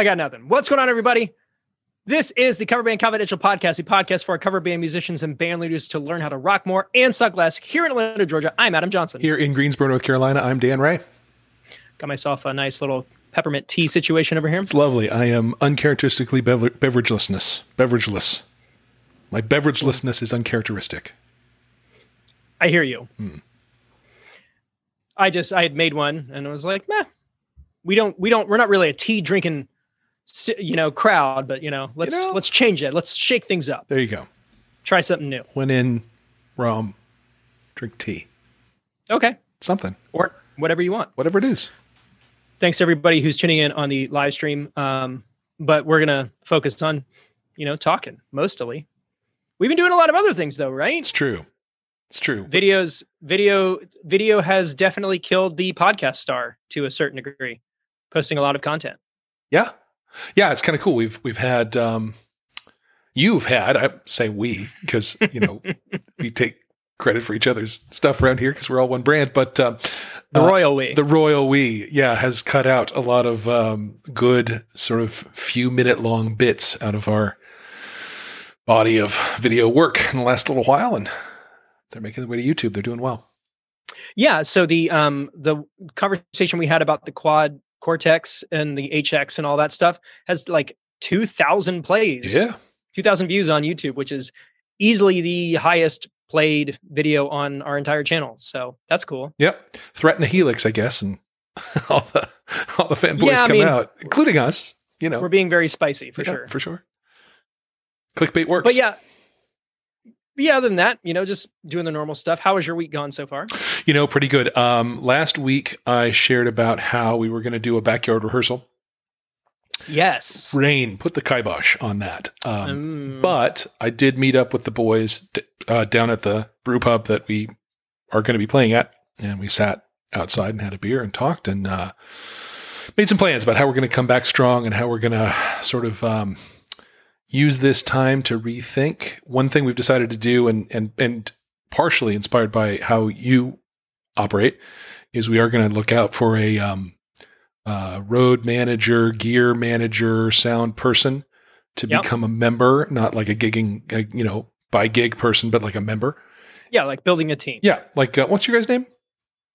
I got nothing. What's going on, everybody? This is the Cover Band Confidential Podcast, the podcast for our cover band musicians and band leaders to learn how to rock more and suck less. Here in Atlanta, Georgia, I'm Adam Johnson. Here in Greensboro, North Carolina, I'm Dan Ray. Got myself a nice little peppermint tea situation over here. It's lovely. I am uncharacteristically beverageless. My beveragelessness is uncharacteristic. I hear you. I had made one and I was like, meh. We're not really a tea drinking, crowd, but let's change it. Let's shake things up. There you go. Try something new. When in Rome, drink tea. Okay. Something. Or whatever you want. Whatever it is. Thanks to everybody who's tuning in on the live stream. But we're going to focus on, talking mostly. We've been doing a lot of other things though, right? It's true. Video has definitely killed the podcast star to a certain degree, posting a lot of content. Yeah. Yeah. It's kind of cool. We've had, I say we, because, we take credit for each other's stuff around here because we're all one brand, but the royal we has cut out a lot of good sort of few minute long bits out of our body of video work in the last little while, and they're making their way to YouTube. They're doing well. Yeah. So the conversation we had about the quad Cortex and the HX and all that stuff has like 2,000 plays. Yeah. 2,000 views on YouTube, which is easily the highest played video on our entire channel. So that's cool. Yep. Threaten a helix, I guess. And all the fanboys out, including us, We're being very spicy sure. For sure. Clickbait works. But yeah. Yeah, other than that, just doing the normal stuff. How has your week gone so far? Pretty good. Last week, I shared about how we were going to do a backyard rehearsal. Yes. Rain put the kibosh on that. But I did meet up with the boys down at the brew pub that we are going to be playing at. And we sat outside and had a beer and talked and made some plans about how we're going to come back strong and how we're going to sort of use this time to rethink. One thing we've decided to do and partially inspired by how you operate is we are going to look out for a road manager, gear manager, sound person to become a member, not like a gigging, by gig person, but like a member. Yeah. Like building a team. Yeah. Like what's your guy's name?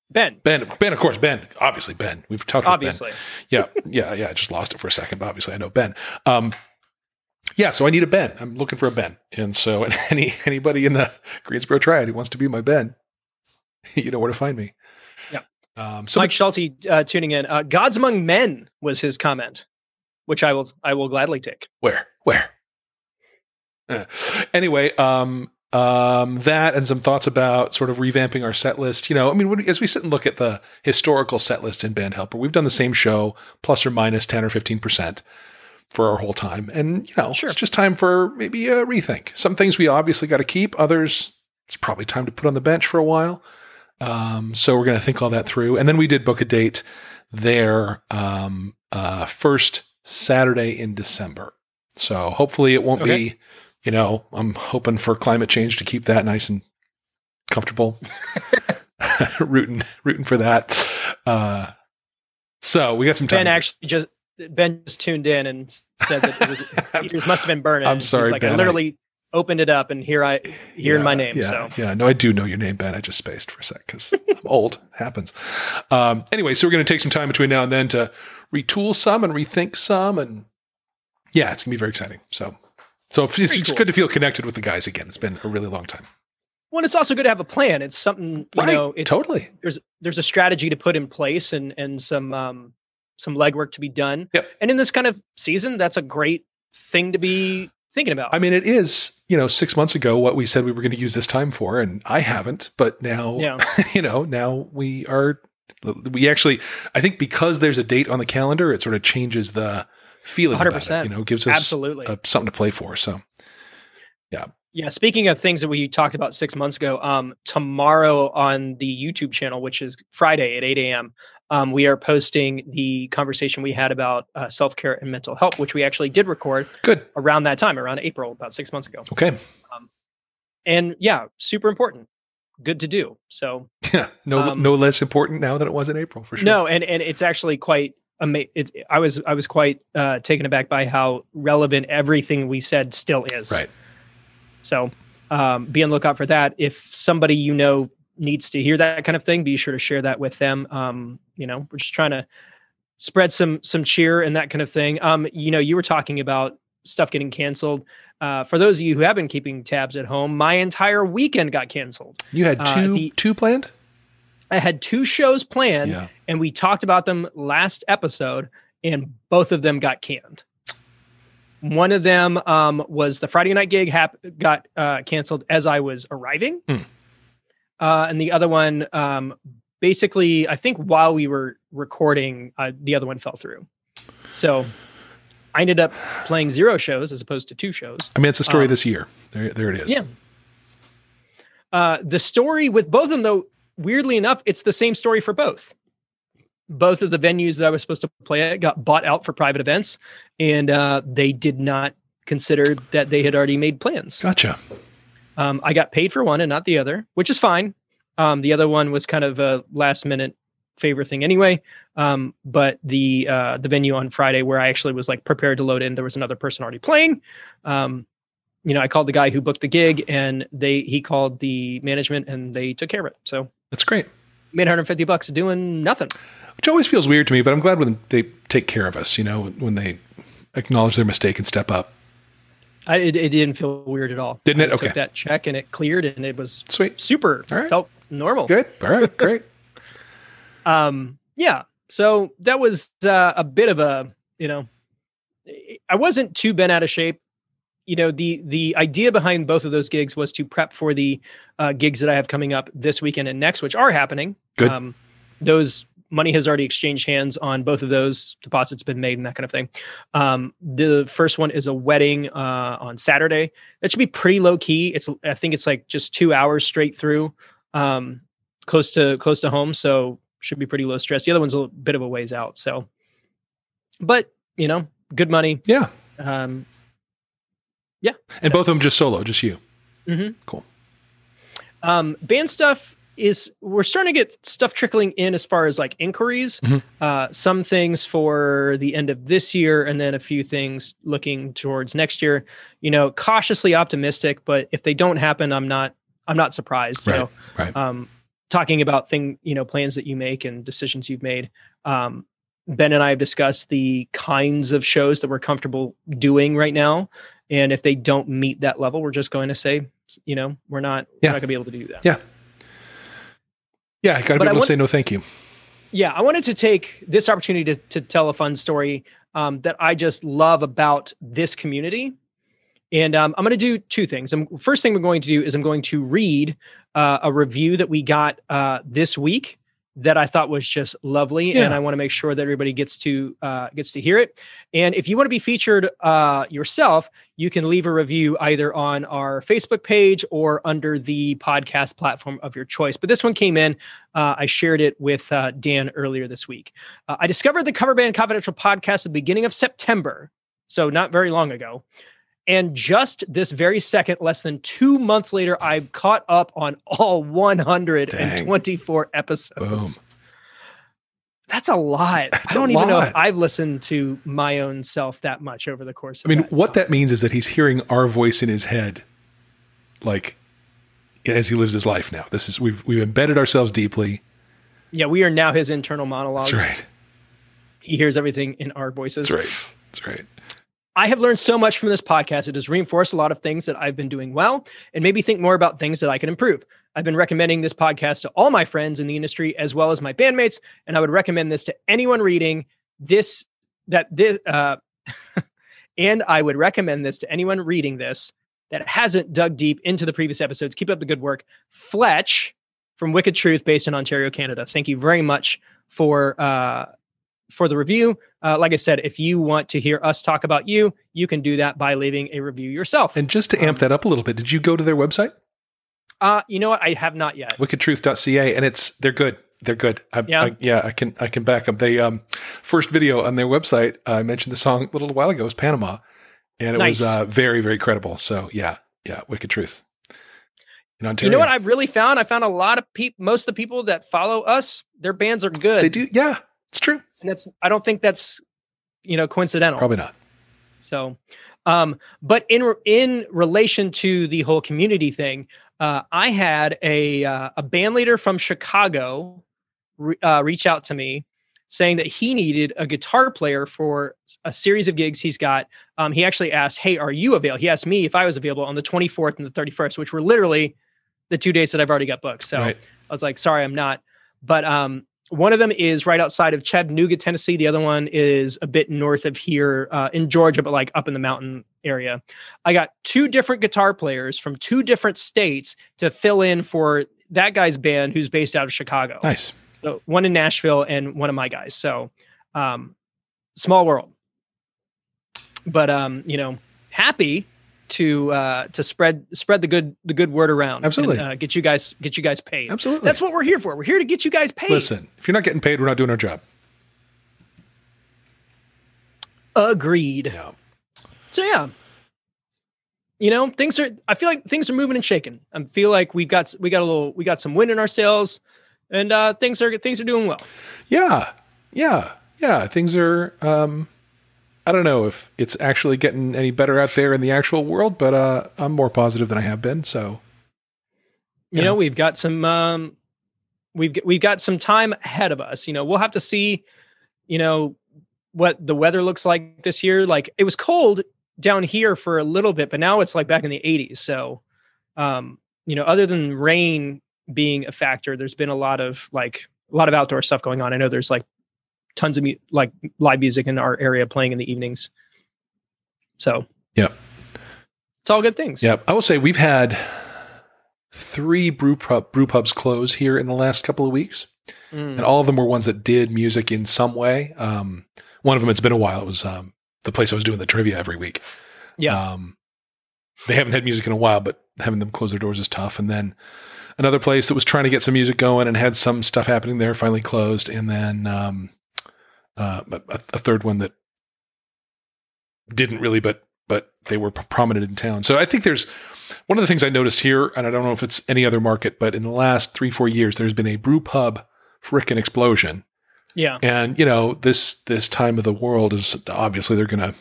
Ben, of course, Ben, obviously Ben. We've talked about Ben. Obviously. Yeah. Yeah. Yeah. I just lost it for a second, but obviously I know Ben. Yeah, so I need a Ben. I'm looking for a Ben. And so anybody in the Greensboro Triad who wants to be my Ben, you know where to find me. Yeah. So Mike Schulte tuning in. Gods Among Men was his comment, which I will gladly take. Where? Anyway, that and some thoughts about sort of revamping our set list. As we sit and look at the historical set list in Band Helper, we've done the same show plus or minus 10 or 15%. For our whole time. And, sure. It's just time for maybe a rethink. Some things we obviously got to keep. Others, it's probably time to put on the bench for a while. So we're going to think all that through. And then we did book a date there first Saturday in December. So hopefully it won't be, I'm hoping for climate change to keep that nice and comfortable. rooting for that. So we got some time. Ben just tuned in and said that it must have been burning. I'm sorry, Ben. I literally opened it up and hearing my name. Yeah, so. Yeah, no, I do know your name, Ben. I just spaced for a sec because I'm old. It happens. Anyway, so we're going to take some time between now and then to retool some and rethink some. And yeah, it's going to be very exciting. So it's cool. Good to feel connected with the guys again. It's been a really long time. Well, it's also good to have a plan. It's something, it's totally. There's a strategy to put in place and some legwork to be done. Yep. And in this kind of season, that's a great thing to be thinking about. I mean, it is, 6 months ago, what we said we were going to use this time for, and I haven't, but now, now we actually, I think because there's a date on the calendar, it sort of changes the feeling 100%. About it, gives us absolutely something to play for. So, yeah. Yeah. Speaking of things that we talked about 6 months ago, tomorrow on the YouTube channel, which is Friday at 8 a.m., we are posting the conversation we had about self-care and mental health, which we actually did record around that time, around April, about 6 months ago. Okay. And yeah, super important. Good to do. So yeah, no less important now than it was in April for sure. No, and it's actually quite I was quite taken aback by how relevant everything we said still is. Right. So be on the lookout for that. If somebody you know needs to hear that kind of thing, be sure to share that with them. We're just trying to spread some cheer and that kind of thing. You were talking about stuff getting canceled. For those of you who have been keeping tabs at home, my entire weekend got canceled. You had two planned? I had two shows planned, yeah. And we talked about them last episode, and both of them got canned. One of them was the Friday night gig got canceled as I was arriving. Mm. And the other one, basically, I think while we were recording, the other one fell through. So I ended up playing zero shows as opposed to two shows. I mean, it's a story this year. There it is. Yeah. The story with both of them, though, weirdly enough, it's the same story for both. Both of the venues that I was supposed to play at got bought out for private events, and they did not consider that they had already made plans. Gotcha. I got paid for one and not the other, which is fine. The other one was kind of a last minute favor thing anyway. But the venue on Friday where I actually was like prepared to load in, there was another person already playing. I called the guy who booked the gig, and he called the management, and they took care of it. So that's great. Made $150 doing nothing, which always feels weird to me, but I'm glad when they take care of us, when they acknowledge their mistake and step up. It didn't feel weird at all. Didn't it? Okay. I took that check and it cleared, and it was sweet. Super. All right. Felt normal. Good. All right. Great. Yeah. So that was a bit of I wasn't too bent out of shape. The idea behind both of those gigs was to prep for the gigs that I have coming up this weekend and next, which are happening. Good. Those money has already exchanged hands on both of those. Deposits been made and that kind of thing. The first one is a wedding on Saturday. That should be pretty low key. I think it's like just 2 hours straight through, close to home. So should be pretty low stress. The other one's a bit of a ways out. So, but good money. Yeah. Yeah. And both of them just solo, just you. Mm-hmm. Cool. Band stuff we're starting to get stuff trickling in as far as like inquiries, mm-hmm. Some things for the end of this year, and then a few things looking towards next year, cautiously optimistic, but if they don't happen, I'm not surprised, right, right. Talking about plans that you make and decisions you've made. Ben and I have discussed the kinds of shows that we're comfortable doing right now. And if they don't meet that level, we're just going to say, we're not going to be able to do that. Yeah. Yeah. Got to be able to say no, thank you. Yeah. I wanted to take this opportunity to tell a fun story that I just love about this community. And I'm going to do two things. First thing we're going to do is I'm going to read a review that we got this week that I thought was just lovely. Yeah. And I want to make sure that everybody gets to hear it. And if you want to be featured yourself, you can leave a review either on our Facebook page or under the podcast platform of your choice. But this one came in. I shared it with Dan earlier this week. I discovered the Cover Band Confidential podcast at the beginning of September. So not very long ago. And just this very second, less than 2 months later, I've caught up on all 124 episodes. Boom. That's a lot. That's I don't even know if I've listened to my own self that much over the course of what that means is that he's hearing our voice in his head, like as he lives his life now. This is we've embedded ourselves deeply. Yeah, we are now his internal monologue. That's right. He hears everything in our voices. That's right. That's right. I have learned so much from this podcast. It has reinforced a lot of things that I've been doing well and made me think more about things that I can improve. I've been recommending this podcast to all my friends in the industry as well as my bandmates, and I would recommend this to anyone reading this. And I would recommend this to anyone reading this that hasn't dug deep into the previous episodes. Keep up the good work. Fletch from Wicked Truth, based in Ontario, Canada. Thank you very much for the review. Like I said, if you want to hear us talk about you, you can do that by leaving a review yourself. And just to amp that up a little bit, did you go to their website? You know what? I have not yet. Wickedtruth.ca, and they're good. They're good. I can back them. They, first video on their website, I mentioned the song a little while ago, was Panama, and it was very, very credible. So yeah. Wicked Truth in Ontario. You know what I've really found? I found a lot of people, most of the people that follow us, their bands are good. They do. Yeah, it's true. that's, I don't think that's, coincidental. Probably not. So, but in relation to the whole community thing, I had a band leader from Chicago reach out to me saying that he needed a guitar player for a series of gigs he's got. He actually asked, hey, are you available? He asked me if I was available on the 24th and the 31st, which were literally the 2 dates that I've already got booked. So right. I was like, sorry, I'm not. But one of them is right outside of Chattanooga, Tennessee. The other one is a bit north of here in Georgia, but like up in the mountain area. I got 2 different guitar players from 2 different states to fill in for that guy's band who's based out of Chicago. Nice. So one in Nashville and one of my guys. So small world, but happy to spread the good word around. Absolutely. And, get you guys paid. Absolutely. That's what we're here for. We're here to get you guys paid. Listen, if you're not getting paid, we're not doing our job. Agreed. Yeah. So yeah, I feel like things are moving and shaking. I feel like we got some wind in our sails. And things are doing well. Yeah. Things are. I don't know if it's actually getting any better out there in the actual world, but I'm more positive than I have been. So, we've got some. We've got some time ahead of us. We'll have to see. What the weather looks like this year. Like it was cold down here for a little bit, but now it's like back in the 80s. So, other than rain being a factor, there's been a lot of outdoor stuff going on. I know there's tons of live music in our area playing in the evenings. So yeah, it's all good things. Yeah. I will say we've had 3 brew pubs close here in the last couple of weeks. And all of them were ones that did music in some way. One of them, it's been a while. It was, the place I was doing the trivia every week. Yeah. They haven't had music in a while, but having them close their doors is tough. And then another place that was trying to get some music going and had some stuff happening there finally closed. And then a third one that didn't really, but they were prominent in town. So I think there's one of the things I noticed here, and I don't know if it's any other market, but in the last 3-4 years, there's been a brew pub frickin' explosion. Yeah. And, this time of the world is obviously they're going to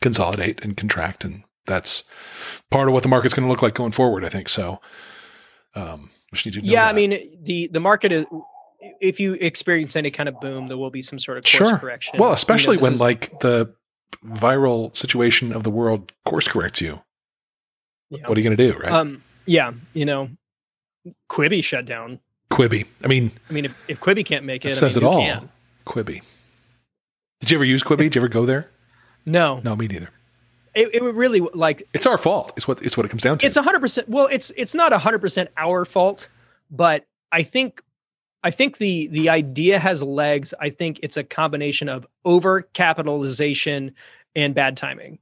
consolidate and contract. And that's part of what the market's going to look like going forward, I think. So, which need to know that. I mean, the market is, if you experience any kind of boom, there will be some sort of course correction. Well, especially when the viral situation of the world course corrects you. Yeah. What are you going to do, right? Yeah. Quibi shut down. Quibi. I mean, if Quibi can't make it says it all. Can. Quibi. Did you ever use Quibi? Did you ever go there? No. No, me neither. It would really it's our fault. It's what it comes down to. It's 100%. Well, it's not 100% our fault, but I think the idea has legs. I think it's a combination of overcapitalization and bad timing.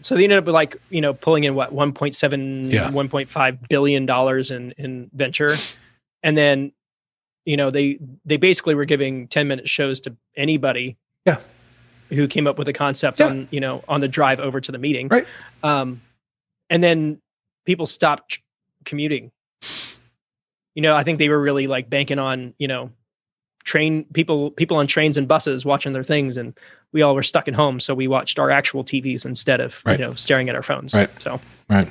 So they ended up with pulling in what $1.5 billion in venture. And then, they basically were giving 10-minute shows to anybody. Yeah. Who came up with the concept on, on the drive over to the meeting. Right. And then people stopped commuting. I think they were really banking on, train people on trains and buses watching their things. And we all were stuck at home. So we watched our actual TVs instead of, staring at our phones. Right. So, right.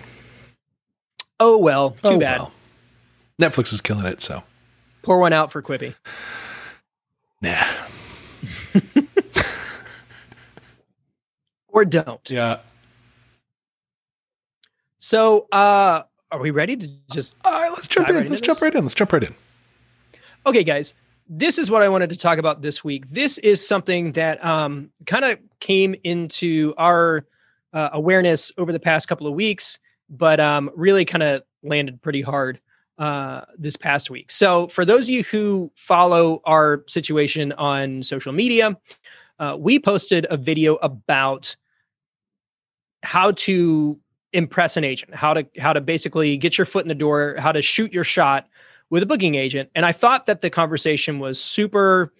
Oh, well, too bad. Well. Netflix is killing it. So pour one out for Quibi. Nah. Or don't. Yeah. So, are we ready to just... All right, Let's jump right in. Okay, guys. This is what I wanted to talk about this week. This is something that kind of came into our awareness over the past couple of weeks, but really kind of landed pretty hard this past week. So for those of you who follow our situation on social media... we posted a video about how to impress an agent, how to basically get your foot in the door, how to shoot your shot with a booking agent. And I thought that the conversation was super,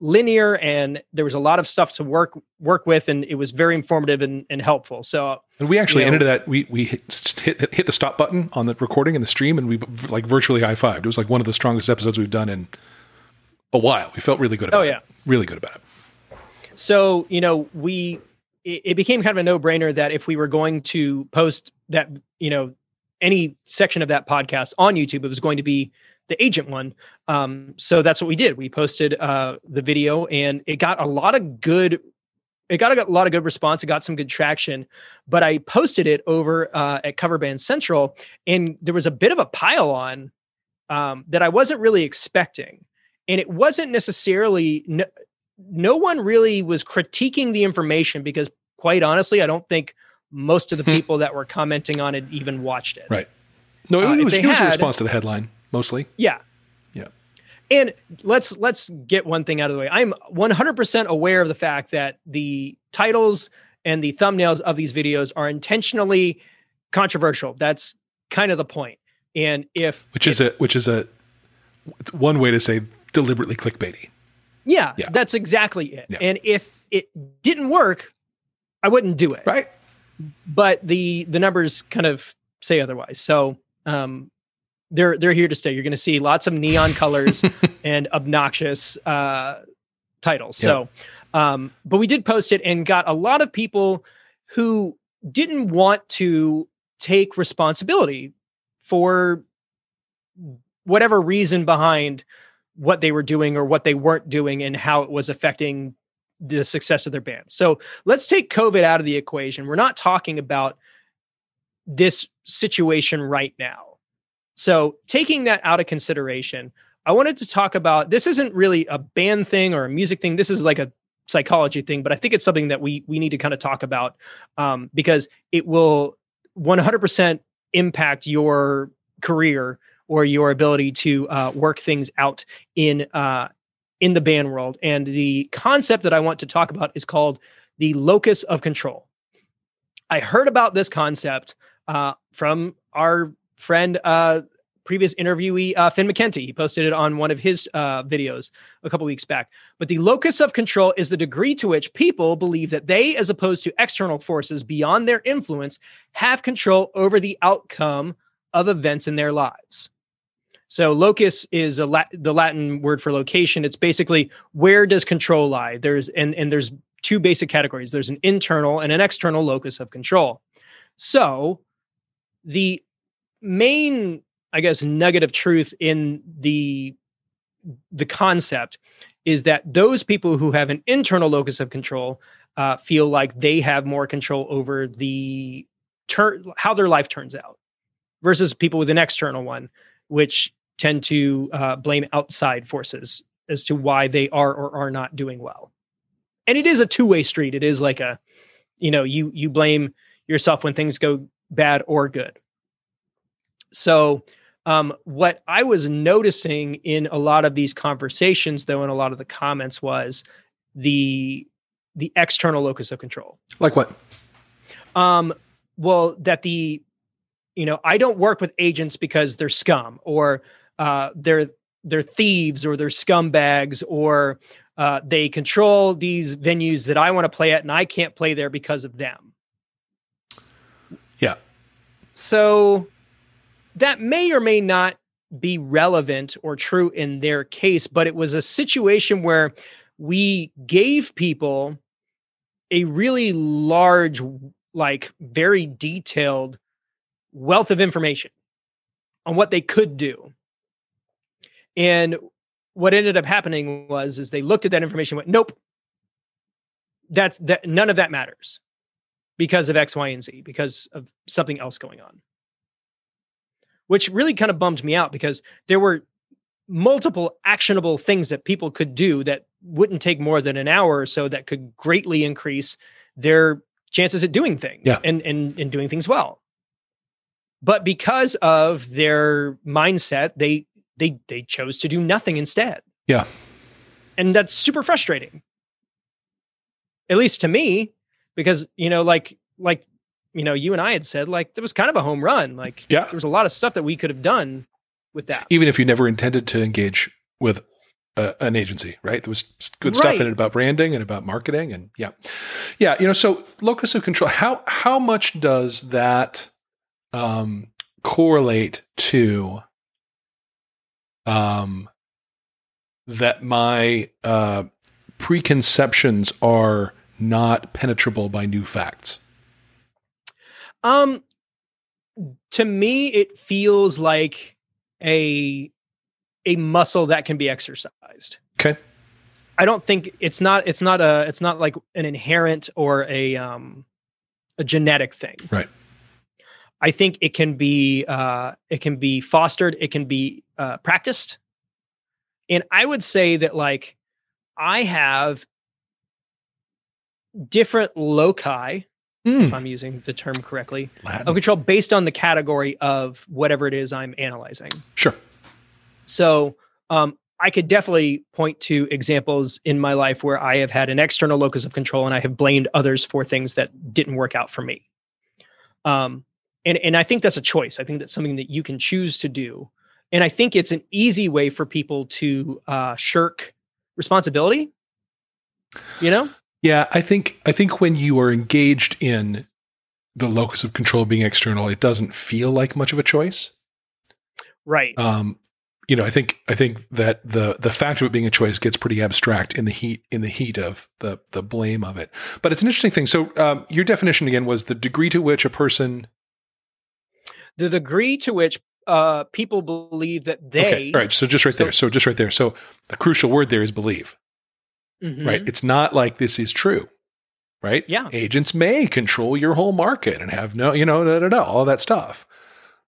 linear, and there was a lot of stuff to work with, and it was very informative and helpful. So, and we actually ended that we hit the stop button on the recording and the stream, and we virtually high-fived. It was one of the strongest episodes we've done in a while. We felt really good about it. Oh, yeah. Really good about it. So, you know, it became kind of a no-brainer that if we were going to post that, you know, any section of that podcast on YouTube, it was going to be the agent one. So that's what we did. We posted the video, and it got a lot of good. It got a lot of good response. It got some good traction, but I posted it over at Cover Band Central, and there was a bit of a pile on that I wasn't really expecting, and it wasn't necessarily. No one really was critiquing the information because, quite honestly, I don't think most of the people that were commenting on it even watched it. Right. No, it was a response to the headline mostly. Yeah. Yeah. And let's get one thing out of the way. I'm 100% aware of the fact that the titles and the thumbnails of these videos are intentionally controversial. That's kind of the point. And which is one way to say deliberately clickbaity. Yeah, that's exactly it. Yeah. And if it didn't work, I wouldn't do it. Right. But the numbers kind of say otherwise. So they're here to stay. You're going to see lots of neon colors and obnoxious titles. Yeah. So, but we did post it and got a lot of people who didn't want to take responsibility for whatever reason behind what they were doing or what they weren't doing and how it was affecting the success of their band. So let's take COVID out of the equation. We're not talking about this situation right now. So taking that out of consideration, I wanted to talk about, this isn't really a band thing or a music thing. This is like a psychology thing, but I think it's something that we need to kind of talk about because it will 100% impact your career or your ability to work things out in the band world. And the concept that I want to talk about is called the locus of control. I heard about this concept from our friend, previous interviewee, Finn McKenty. He posted it on one of his videos a couple weeks back. But the locus of control is the degree to which people believe that they, as opposed to external forces beyond their influence, have control over the outcome of events in their lives. So locus is the Latin word for location. It's basically, where does control lie? There's two basic categories. There's an internal and an external locus of control. So the main, I guess, nugget of truth in the concept is that those people who have an internal locus of control feel like they have more control over the how their life turns out versus people with an external one, which tend to blame outside forces as to why they are or are not doing well. And it is a two-way street. It is like you blame yourself when things go bad or good. So what I was noticing in a lot of these conversations, though, in a lot of the comments, was the external locus of control. Like what? Well, that I don't work with agents because they're scum, or they're thieves, or they're scumbags, or they control these venues that I want to play at and I can't play there because of them. Yeah. So that may or may not be relevant or true in their case, but it was a situation where we gave people a really large, like very detailed wealth of information on what they could do. And what ended up happening was they looked at that information and went, nope, that none of that matters because of X, Y, and Z, because of something else going on. Which really kind of bummed me out because there were multiple actionable things that people could do that wouldn't take more than an hour or so that could greatly increase their chances at doing things and doing things well. But because of their mindset, they chose to do nothing instead. Yeah. And that's super frustrating. At least to me, because, you and I had said, like, there was kind of a home run. Like, there was a lot of stuff that we could have done with that. Even if you never intended to engage with an agency, right? There was good stuff in it about branding and about marketing. And so locus of control, how much does that correlate to that my preconceptions are not penetrable by new facts? To me, it feels like a muscle that can be exercised. Okay. I don't think it's not like an inherent or a genetic thing. Right. I think it can be fostered. It can be practiced. And I would say that like I have different loci, if I'm using the term correctly, Latin. Of control based on the category of whatever it is I'm analyzing. Sure. So, I could definitely point to examples in my life where I have had an external locus of control and I have blamed others for things that didn't work out for me. And I think that's a choice. I think that's something that you can choose to do. And I think it's an easy way for people to shirk responsibility, you know? Yeah, I think when you are engaged in the locus of control being external, it doesn't feel like much of a choice. Right. You know, I think that the fact of it being a choice gets pretty abstract in the heat of the blame of it. But it's an interesting thing. So your definition again was the degree to which people believe that they. Okay. All right. So just right there. So the crucial word there is believe. Mm-hmm. Right. It's not like this is true. Right. Yeah. Agents may control your whole market and have no, all that stuff.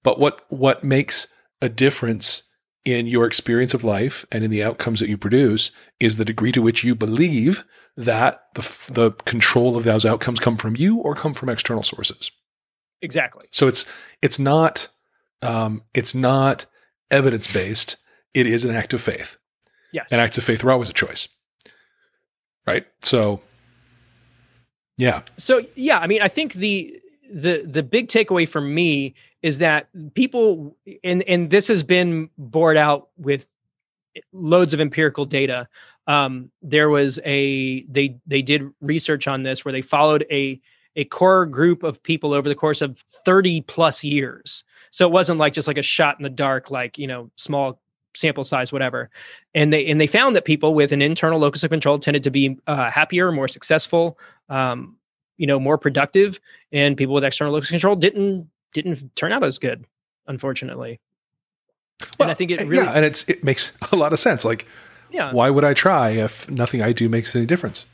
But what makes a difference in your experience of life and in the outcomes that you produce is the degree to which you believe that the control of those outcomes come from you or come from external sources. Exactly. So it's not evidence-based. It is an act of faith. Yes. And acts of faith are always a choice. Right. So, yeah. So, yeah, I mean, I think the big takeaway for me is that people, and this has been borne out with loads of empirical data. There was they did research on this where they followed a core group of people over the course of 30 plus years. So it wasn't like just like a shot in the dark, like, you know, small sample size, whatever. And they found that people with an internal locus of control tended to be happier, more successful, more productive, and people with external locus of control didn't turn out as good, unfortunately. Well, and I think it really... Yeah, and it makes a lot of sense. Like, yeah. Why would I try if nothing I do makes any difference?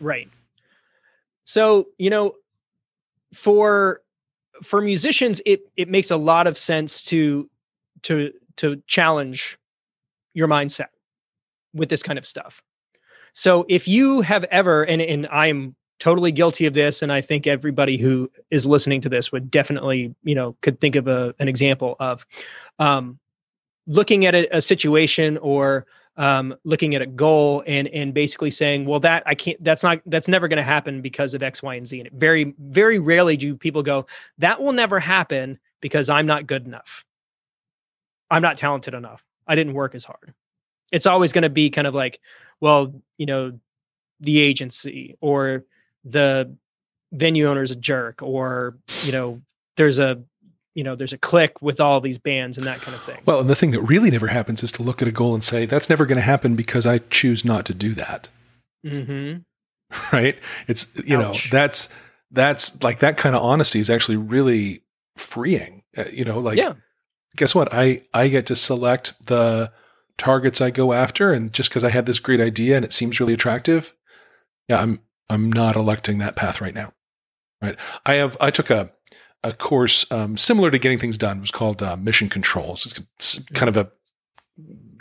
Right. So, you know, for musicians, it makes a lot of sense to challenge your mindset with this kind of stuff. So if you have ever, and I'm totally guilty of this, and I think everybody who is listening to this would definitely, you know, could think of an example of looking at a situation or looking at a goal and basically saying, well, that I can't, that's never going to happen because of X, Y, and Z. And it very, very rarely do people go, that will never happen because I'm not good enough. I'm not talented enough. I didn't work as hard. It's always going to be kind of like, well, you know, the agency or the venue owner's a jerk, or, you know, there's a click with all these bands and that kind of thing. Well, and the thing that really never happens is to look at a goal and say, that's never going to happen because I choose not to do that. Mm-hmm. Right. It's, you Ouch. Know, that's like that kind of honesty is actually really freeing, yeah. Guess what? I get to select the targets I go after. And just because I had this great idea and it seems really attractive. Yeah. I'm not electing that path right now. Right. I took a course similar to Getting Things Done. It was called Mission Control. So it's kind of a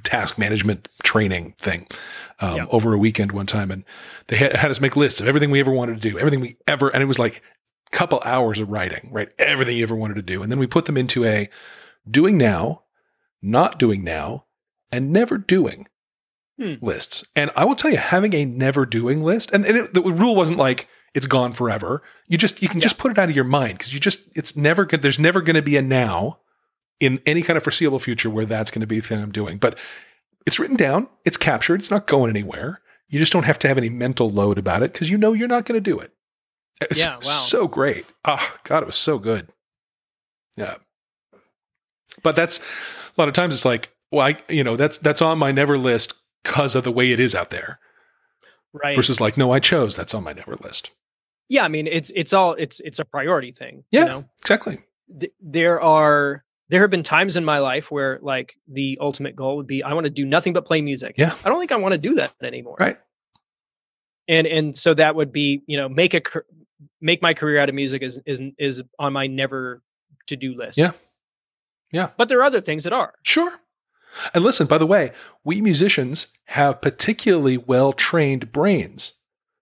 task management training thing over a weekend one time. And they had us make lists of everything we ever wanted to do, and it was like a couple hours of writing, right? Everything you ever wanted to do. And then we put them into a doing now, not doing now, and never doing lists. And I will tell you, having a never doing list, and the rule wasn't like, it's gone forever. You can just put it out of your mind because there's never going to be a now in any kind of foreseeable future where that's going to be the thing I'm doing. But it's written down, it's captured, it's not going anywhere. You just don't have to have any mental load about it because you know you're not going to do it. It's so great. Oh, God, it was so good. Yeah. But that's a lot of times it's like, well, that's on my never list because of the way it is out there. Right. Versus like, no, I chose. That's on my never list. Yeah. I mean, it's a priority thing. Yeah, you know? Exactly. There have been times in my life where like the ultimate goal would be, I want to do nothing but play music. Yeah. I don't think I want to do that anymore. Right. And so that would be, you know, make my career out of music is on my never to do list. Yeah. Yeah. But there are other things that are. Sure. And listen, by the way, we musicians have particularly well-trained brains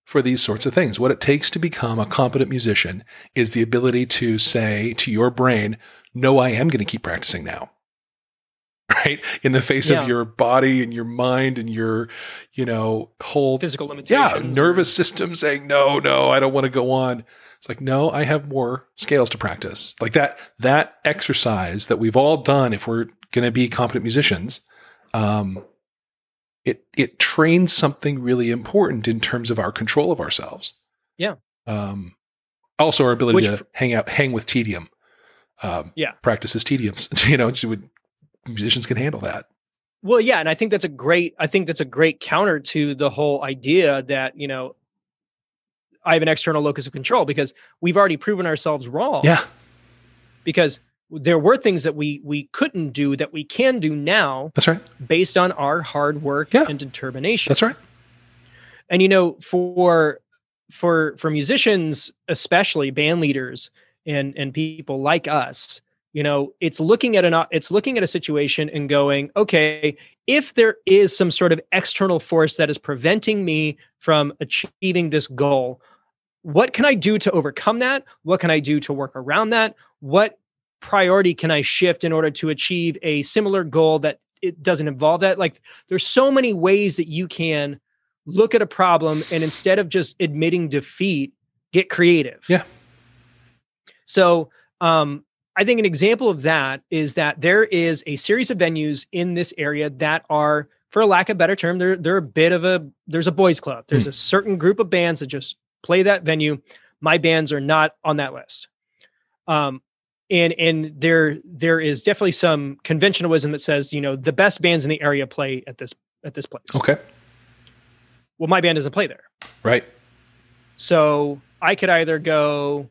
for these sorts of things. What it takes to become a competent musician is the ability to say to your brain, no, I am going to keep practicing now, right? In the face of your body and your mind and your, you know, whole physical limitations. Yeah, nervous system saying, no, I don't want to go on. It's like, no, I have more scales to practice. Like that exercise that we've all done if we're going to be competent musicians, it trains something really important in terms of our control of ourselves. Yeah. Also our ability to hang with tedium. Practices tedium. You know, musicians can handle that. Well, yeah. And I think that's a great counter to the whole idea that, you know, I have an external locus of control, because we've already proven ourselves wrong. Yeah. Because there were things that we couldn't do that we can do now. That's right. Based on our hard work and determination. That's right. And, you know, for musicians, especially band leaders and people like us, you know, it's looking at a situation and going, okay, if there is some sort of external force that is preventing me from achieving this goal, what can I do to overcome that? What can I do to work around that? What priority can I shift in order to achieve a similar goal that it doesn't involve that? Like, there's so many ways that you can look at a problem and, instead of just admitting defeat, get creative. Yeah. So, I think an example of that is that there is a series of venues in this area that are, for a lack of a better term, there's a boys club. There's a certain group of bands that just play that venue. My bands are not on that list. And there is definitely some conventionalism that says, you know, the best bands in the area play at this place. Okay. Well, my band doesn't play there. Right. So I could either go,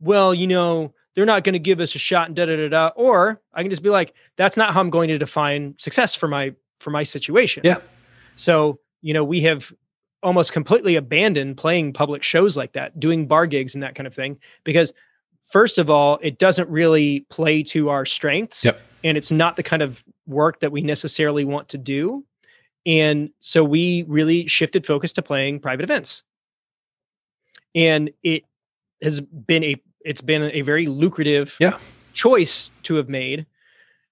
well, you know, they're not going to give us a shot and or I can just be like, that's not how I'm going to define success for my situation. Yeah. So, you know, we have almost completely abandoned playing public shows like that, doing bar gigs and that kind of thing, because first of all, it doesn't really play to our strengths, and it's not the kind of work that we necessarily want to do. And so we really shifted focus to playing private events. And it has been a very lucrative choice to have made.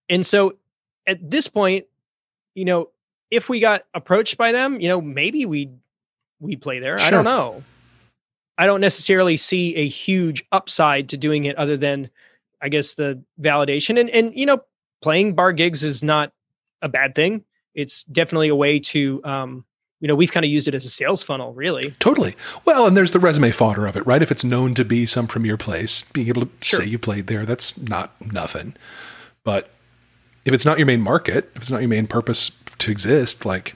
And so at this point, you know, if we got approached by them, you know, maybe we'd play there. Sure. I don't know. I don't necessarily see a huge upside to doing it, other than, I guess, the validation and, you know, playing bar gigs is not a bad thing. It's definitely a way to, you know, we've kind of used it as a sales funnel, really. Totally. Well, and there's the resume fodder of it, right? If it's known to be some premier place, being able to say you played there, that's not nothing. But if it's not your main market, if it's not your main purpose to exist, like,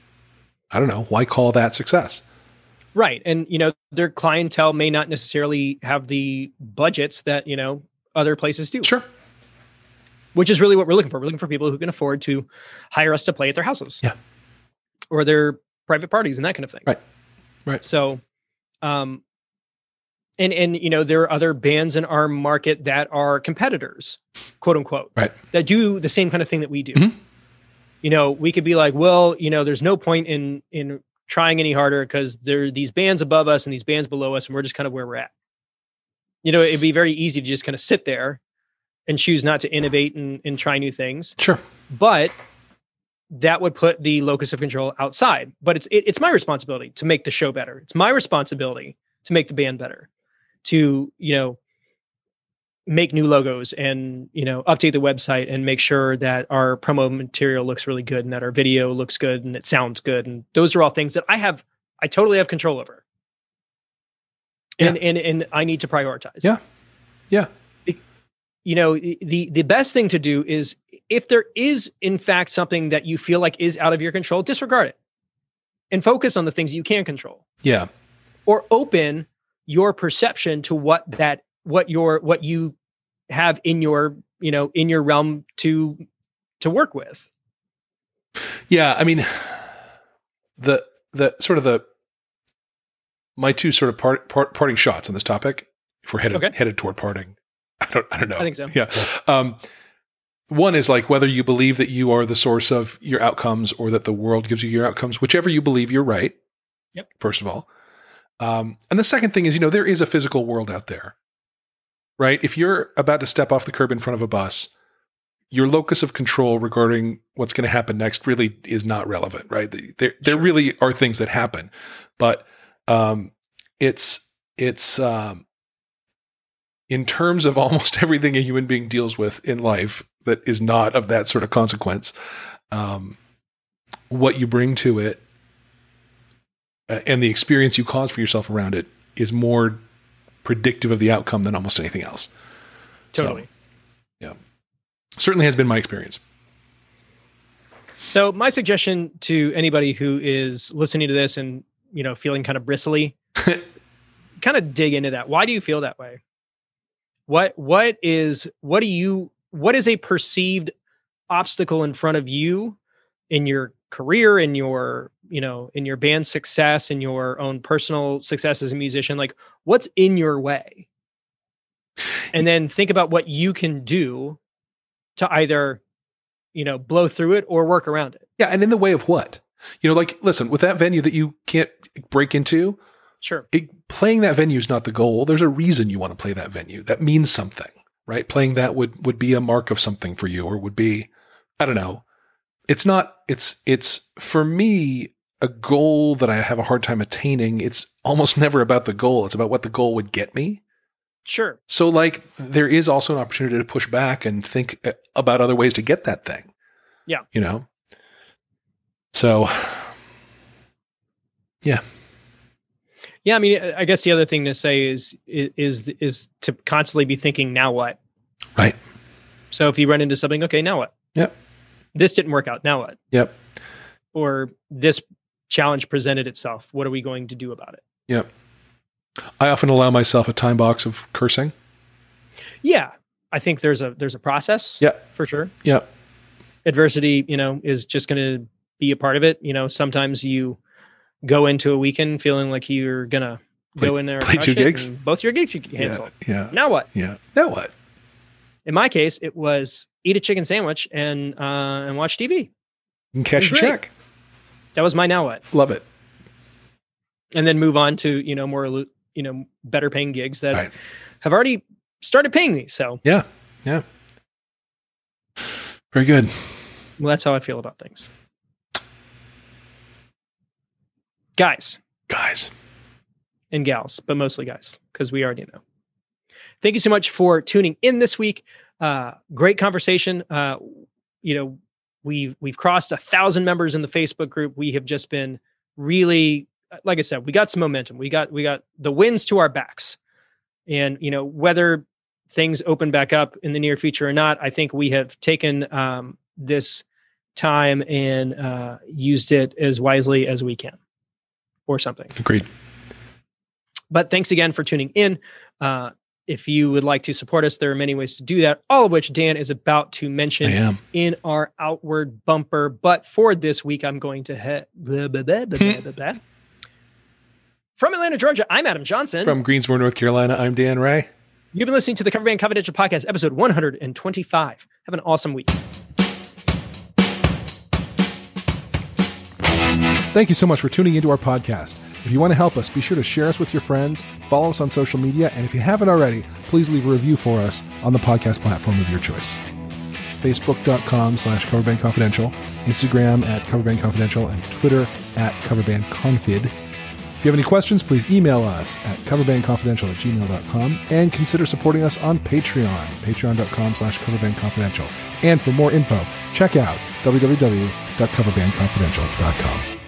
I don't know, why call that success? Right. And, you know, their clientele may not necessarily have the budgets that, you know, other places do. Sure. Which is really what we're looking for. We're looking for people who can afford to hire us to play at their houses. Yeah. Or their private parties and that kind of thing. Right. Right. So, and you know, there are other bands in our market that are competitors, quote unquote, right, that do the same kind of thing that we do. Mm-hmm. You know, we could be like, well, you know, there's no point in trying any harder, because there are these bands above us and these bands below us, and we're just kind of where we're at. You know, it'd be very easy to just kind of sit there and choose not to innovate and try new things. Sure. But that would put the locus of control outside. But it's my responsibility to make the show better. It's my responsibility to make the band better, to, you know, make new logos and, you know, update the website and make sure that our promo material looks really good and that our video looks good and it sounds good. And those are all things that I totally have control over. And I need to prioritize. Yeah. Yeah. You know, the best thing to do is, if there is in fact something that you feel like is out of your control, disregard it. and focus on the things you can control. Yeah. Or open your perception to what you have in your, in your realm to work with. Yeah. I mean, my two sort of parting shots on this topic, if we're headed toward parting, I don't know. I think so. Yeah. One is like whether you believe that you are the source of your outcomes or that the world gives you your outcomes, whichever you believe, you're right. Yep. First of all. And the second thing is, there is a physical world out there, right? If you're about to step off the curb in front of a bus, your locus of control regarding what's going to happen next really is not relevant, right? There really are things that happen, but in terms of almost everything a human being deals with in life that is not of that sort of consequence, what you bring to it and the experience you cause for yourself around it is more predictive of the outcome than almost anything else. Totally. So, yeah. Certainly has been my experience. So my suggestion to anybody who is listening to this and, feeling kind of bristly, kind of dig into that. Why do you feel that way? What is a perceived obstacle in front of you in your career, in your, in your band's success, in your own personal success as a musician? Like, what's in your way? And then think about what you can do to either, blow through it or work around it. Yeah. And in the way of what? Listen, with that venue that you can't break into, sure. Playing that venue is not the goal. There's a reason you want to play that venue. That means something, right? Playing that would be a mark of something for you, or would be, I don't know. It's for me, a goal that I have a hard time attaining. It's almost never about the goal. It's about what the goal would get me. Sure. So there is also an opportunity to push back and think about other ways to get that thing. Yeah. So yeah. Yeah. I mean, I guess the other thing to say is to constantly be thinking, now what? Right. So if you run into something, okay, now what? Yep. This didn't work out. Now what? Yep. Or this challenge presented itself. What are we going to do about it? Yep. I often allow myself a time box of cursing. Yeah. I think there's a process. Yeah. For sure. Yeah. Adversity, is just going to be a part of it. Sometimes you go into a weekend feeling like you're going to go in there and play two gigs. And both your gigs you cancel. Yeah. Now what? Yeah. Now what? In my case, it was eat a chicken sandwich and watch TV. And cash a check. That was my now what. Love it. And then move on to, more, better paying gigs that have already started paying me. So yeah. Yeah. Very good. Well, that's how I feel about things. Guys. And gals, but mostly guys, because we already know. Thank you so much for tuning in this week. Great conversation. We've crossed 1,000 members in the Facebook group. We have just been really, like I said, we got some momentum. We got the winds to our backs, and whether things open back up in the near future or not, I think we have taken this time and used it as wisely as we can, or something. Agreed. But thanks again for tuning in. If you would like to support us, there are many ways to do that, all of which Dan is about to mention in our outward bumper. But for this week, I'm going to head from Atlanta, Georgia. I'm Adam Johnson. From Greensboro, North Carolina, I'm Dan Ray. You've been listening to the Cover Band Confidential Podcast, episode 125. Have an awesome week. Thank you so much for tuning into our podcast. If you want to help us, be sure to share us with your friends, follow us on social media, and if you haven't already, please leave a review for us on the podcast platform of your choice. Facebook.com/Cover Band Confidential, Instagram @Cover Band Confidential, and Twitter @Cover Band Confid. If you have any questions, please email us at coverbandconfidential@gmail.com, and consider supporting us on Patreon, patreon.com/Cover Band Confidential. And for more info, check out www.coverbandconfidential.com.